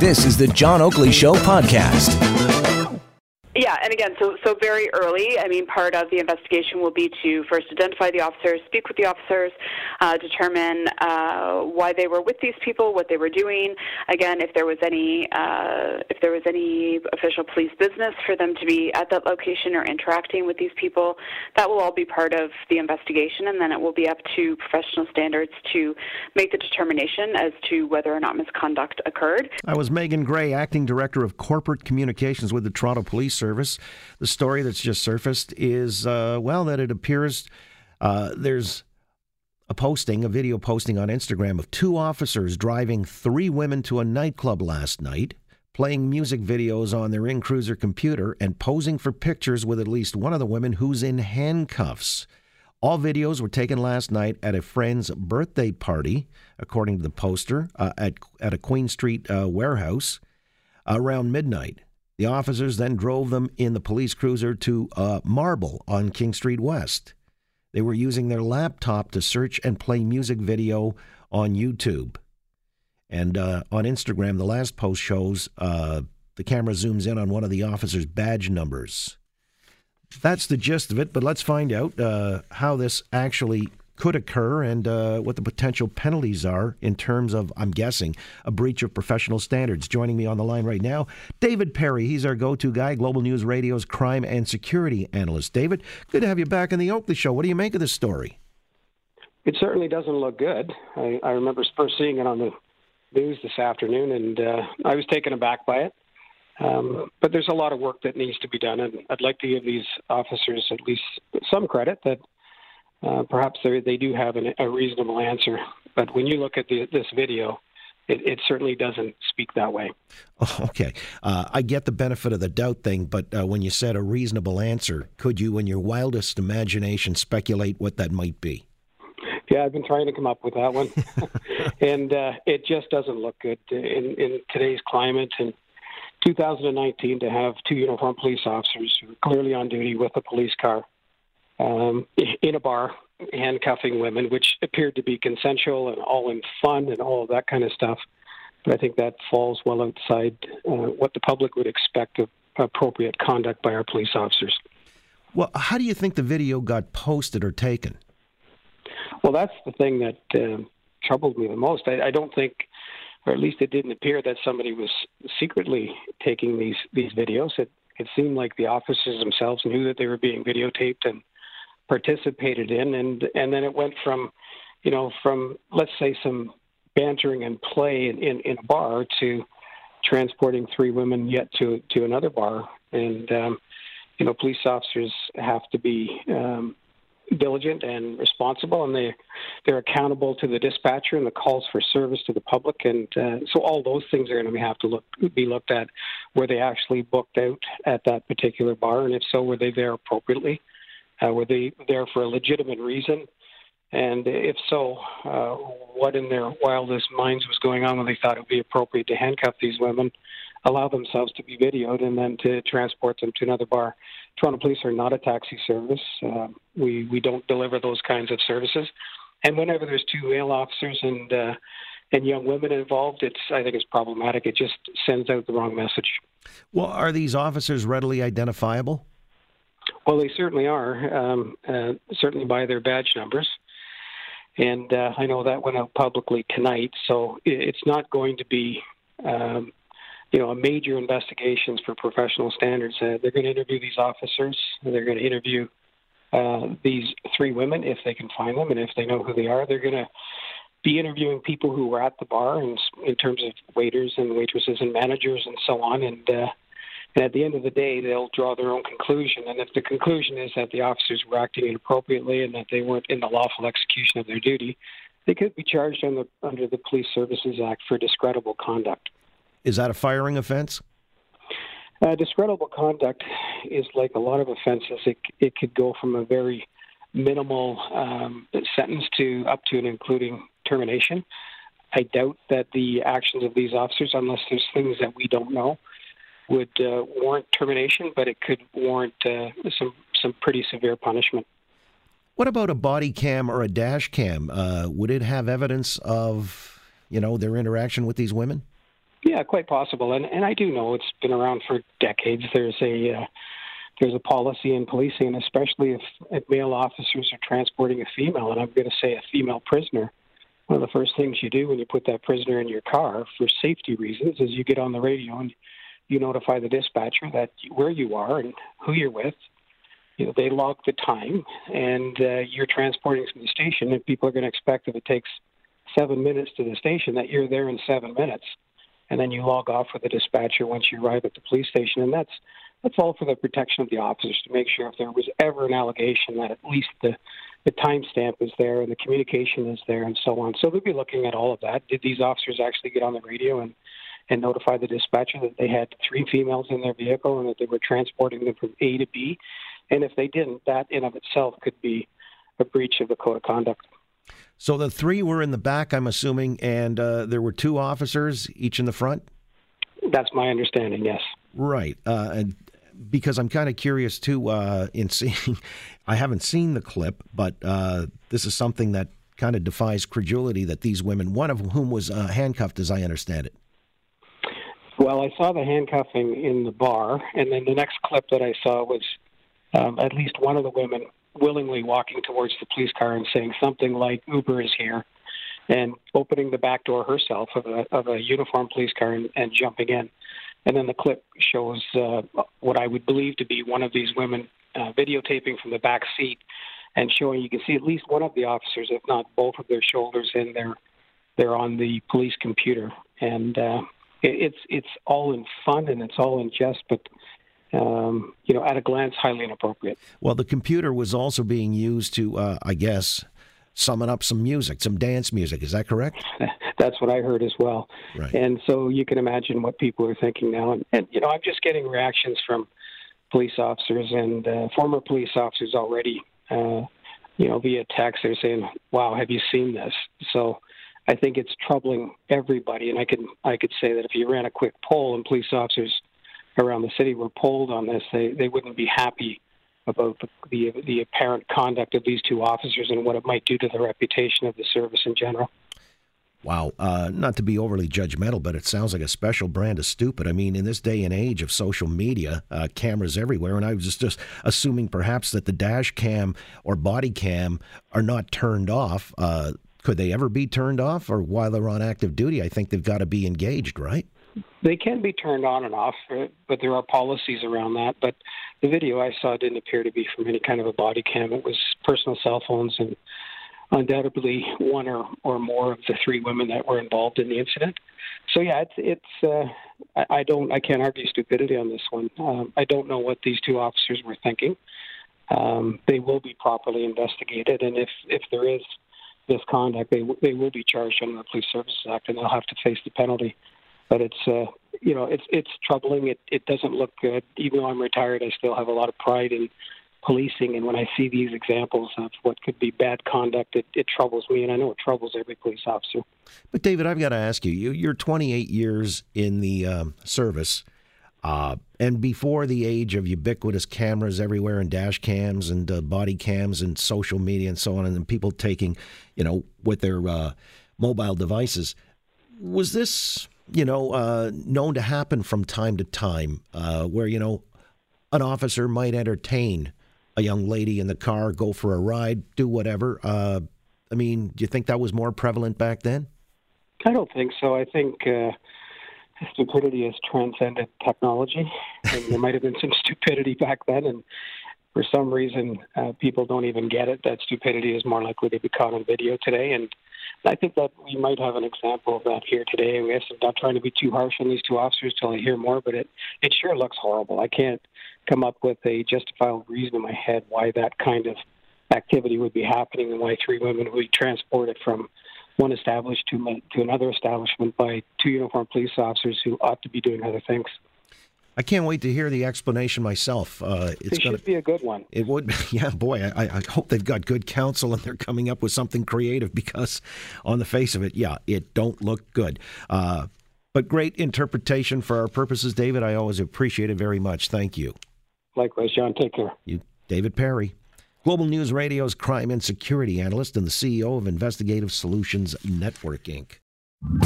This is the John Oakley Show podcast. Yeah, and again, so very early. I mean, part of the investigation will be to first identify the officers, speak with the officers, determine why they were with these people, what they were doing. Again, if there was any official police business for them to be at that location or interacting with these people, that will all be part of the investigation, and then it will be up to professional standards to make the determination as to whether or not misconduct occurred. That was Megan Gray, Acting Director of Corporate Communications with the Toronto Police Service. The story that's just surfaced is, that it appears there's a video posting on Instagram of two officers driving three women to a nightclub last night, playing music videos on their in-cruiser computer and posing for pictures with at least one of the women who's in handcuffs. All videos were taken last night at a friend's birthday party, according to the poster, at a Queen Street warehouse around midnight. The officers then drove them in the police cruiser to Marble on King Street West. They were using their laptop to search and play music video on YouTube. And on Instagram, the last post shows the camera zooms in on one of the officers' badge numbers. That's the gist of it, but let's find out how this actually could occur and what the potential penalties are in terms of, I'm guessing, a breach of professional standards. Joining me on the line right now, David Perry. He's our go-to guy, Global News Radio's crime and security analyst. David, good to have you back on the Oakley Show. What do you make of this story? It certainly doesn't look good. I remember first seeing it on the news this afternoon, and I was taken aback by it. But there's a lot of work that needs to be done, and I'd like to give these officers at least some credit that perhaps they do have a reasonable answer. But when you look at this video, it certainly doesn't speak that way. Okay. I get the benefit of the doubt thing, but when you said a reasonable answer, could you, in your wildest imagination, speculate what that might be? Yeah, I've been trying to come up with that one. And it just doesn't look good in today's climate. In 2019, to have two uniformed police officers who are clearly on duty with a police car in a bar, handcuffing women, which appeared to be consensual and all in fun and all of that kind of stuff. But I think that falls well outside what the public would expect of appropriate conduct by our police officers. Well, how do you think the video got posted or taken? Well, that's the thing that troubled me the most. I don't think, or at least it didn't appear, that somebody was secretly taking these videos. It seemed like the officers themselves knew that they were being videotaped and participated in, and then it went from let's say some bantering and play in a bar to transporting three women yet to another bar. And police officers have to be diligent and responsible, and they're accountable to the dispatcher and the calls for service to the public, and so all those things are going to have to be looked at. Were they actually booked out at that particular bar, and if so, were they there appropriately? Were they there for a legitimate reason? And if so, what in their wildest minds was going on when they thought it would be appropriate to handcuff these women, allow themselves to be videoed, and then to transport them to another bar? Toronto Police are not a taxi service. We don't deliver those kinds of services. And whenever there's two male officers and young women involved, I think it's problematic. It just sends out the wrong message. Well, are these officers readily identifiable? Well, they certainly are, certainly by their badge numbers. And I know that went out publicly tonight, so it's not going to be a major investigations for professional standards. They're going to interview these officers. They're going to interview these three women if they can find them and if they know who they are. They're going to be interviewing people who were at the bar in terms of waiters and waitresses and managers and so on. And at the end of the day, they'll draw their own conclusion. And if the conclusion is that the officers were acting inappropriately and that they weren't in the lawful execution of their duty, they could be charged under the Police Services Act for discreditable conduct. Is that a firing offense? Discreditable conduct is like a lot of offenses. It could go from a very minimal sentence to up to and including termination. I doubt that the actions of these officers, unless there's things that we don't know, would warrant termination, but it could warrant some pretty severe punishment. What about a body cam or a dash cam? Would it have evidence of, their interaction with these women? Yeah, quite possible. And I do know it's been around for decades. There's a policy in policing, especially if male officers are transporting a female, and I'm going to say a female prisoner. One of the first things you do when you put that prisoner in your car for safety reasons is you get on the radio and you notify the dispatcher that where you are and who you're with. You know, they log the time, and you're transporting to the station, and people are going to expect if it takes 7 minutes to the station that you're there in 7 minutes, and then you log off with the dispatcher once you arrive at the police station. And that's all for the protection of the officers, to make sure if there was ever an allegation that at least the timestamp is there and the communication is there and so on. So they'll be looking at all of that. Did these officers actually get on the radio and notify the dispatcher that they had 3 females in their vehicle and that they were transporting them from A to B? And if they didn't, that in of itself could be a breach of the code of conduct. So the 3 were in the back, I'm assuming, and there were 2 officers, each in the front? That's my understanding, yes. Right. And because I'm kind of curious, too, in seeing, I haven't seen the clip, but this is something that kind of defies credulity, that these women, one of whom was handcuffed, as I understand it. Well, I saw the handcuffing in the bar, and then the next clip that I saw was at least one of the women willingly walking towards the police car and saying something like "Uber is here," and opening the back door herself of a uniformed police car and jumping in. And then the clip shows what I would believe to be one of these women videotaping from the back seat and showing, you can see at least one of the officers, if not both of their shoulders, and they're on the police computer. And it's all in fun and it's all in jest, but at a glance, highly inappropriate. Well, the computer was also being used to, I guess, summon up some music, some dance music. Is that correct? That's what I heard as well. Right. And so you can imagine what people are thinking now. And I'm just getting reactions from police officers and former police officers already, via text. They're saying, wow, have you seen this? So I think it's troubling everybody. And I could say that if you ran a quick poll and police officers around the city were polled on this, they wouldn't be happy about the apparent conduct of these 2 officers and what it might do to the reputation of the service in general. Wow. Not to be overly judgmental, but it sounds like a special brand of stupid. I mean, in this day and age of social media, cameras everywhere, and I was just assuming perhaps that the dash cam or body cam are not turned off. Could they ever be turned off? Or while they're on active duty, I think they've got to be engaged, right? They can be turned on and off, but there are policies around that. But the video I saw didn't appear to be from any kind of a body cam. It was personal cell phones, and undoubtedly one or more of the 3 women that were involved in the incident. So yeah, I can't argue stupidity on this one. I don't know what these 2 officers were thinking. They will be properly investigated, and if there is misconduct, they will be charged under the Police Services Act, and they'll have to face the penalty. But it's troubling. It doesn't look good. Even though I'm retired, I still have a lot of pride in policing. And when I see these examples of what could be bad conduct, it troubles me. And I know it troubles every police officer. But David, I've got to ask you, you're 28 years in the service. And before the age of ubiquitous cameras everywhere and dash cams and body cams and social media and so on, and then people taking, with their mobile devices, was this known to happen from time to time, where, an officer might entertain a young lady in the car, go for a ride, do whatever? Do you think that was more prevalent back then? I don't think so. I think stupidity has transcended technology, and there might have been some stupidity back then, and for some reason, people don't even get it, that stupidity is more likely to be caught on video today, and I think that we might have an example of that here today. I guess I'm not trying to be too harsh on these 2 officers till I hear more, but it sure looks horrible. I can't come up with a justifiable reason in my head why that kind of activity would be happening and why 3 women would be transported from one establishment to another establishment by 2 uniformed police officers who ought to be doing other things. I can't wait to hear the explanation myself. It should be a good one. It would. Yeah, boy, I hope they've got good counsel and they're coming up with something creative, because on the face of it, yeah, it don't look good. But great interpretation for our purposes, David. I always appreciate it very much. Thank you. Likewise, John. Take care. David Perry, Global News Radio's crime and security analyst and the CEO of Investigative Solutions Network, Inc.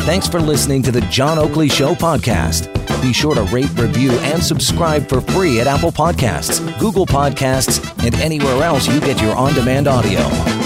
Thanks for listening to the John Oakley Show podcast. Be sure to rate, review, and subscribe for free at Apple Podcasts, Google Podcasts, and anywhere else you get your on-demand audio.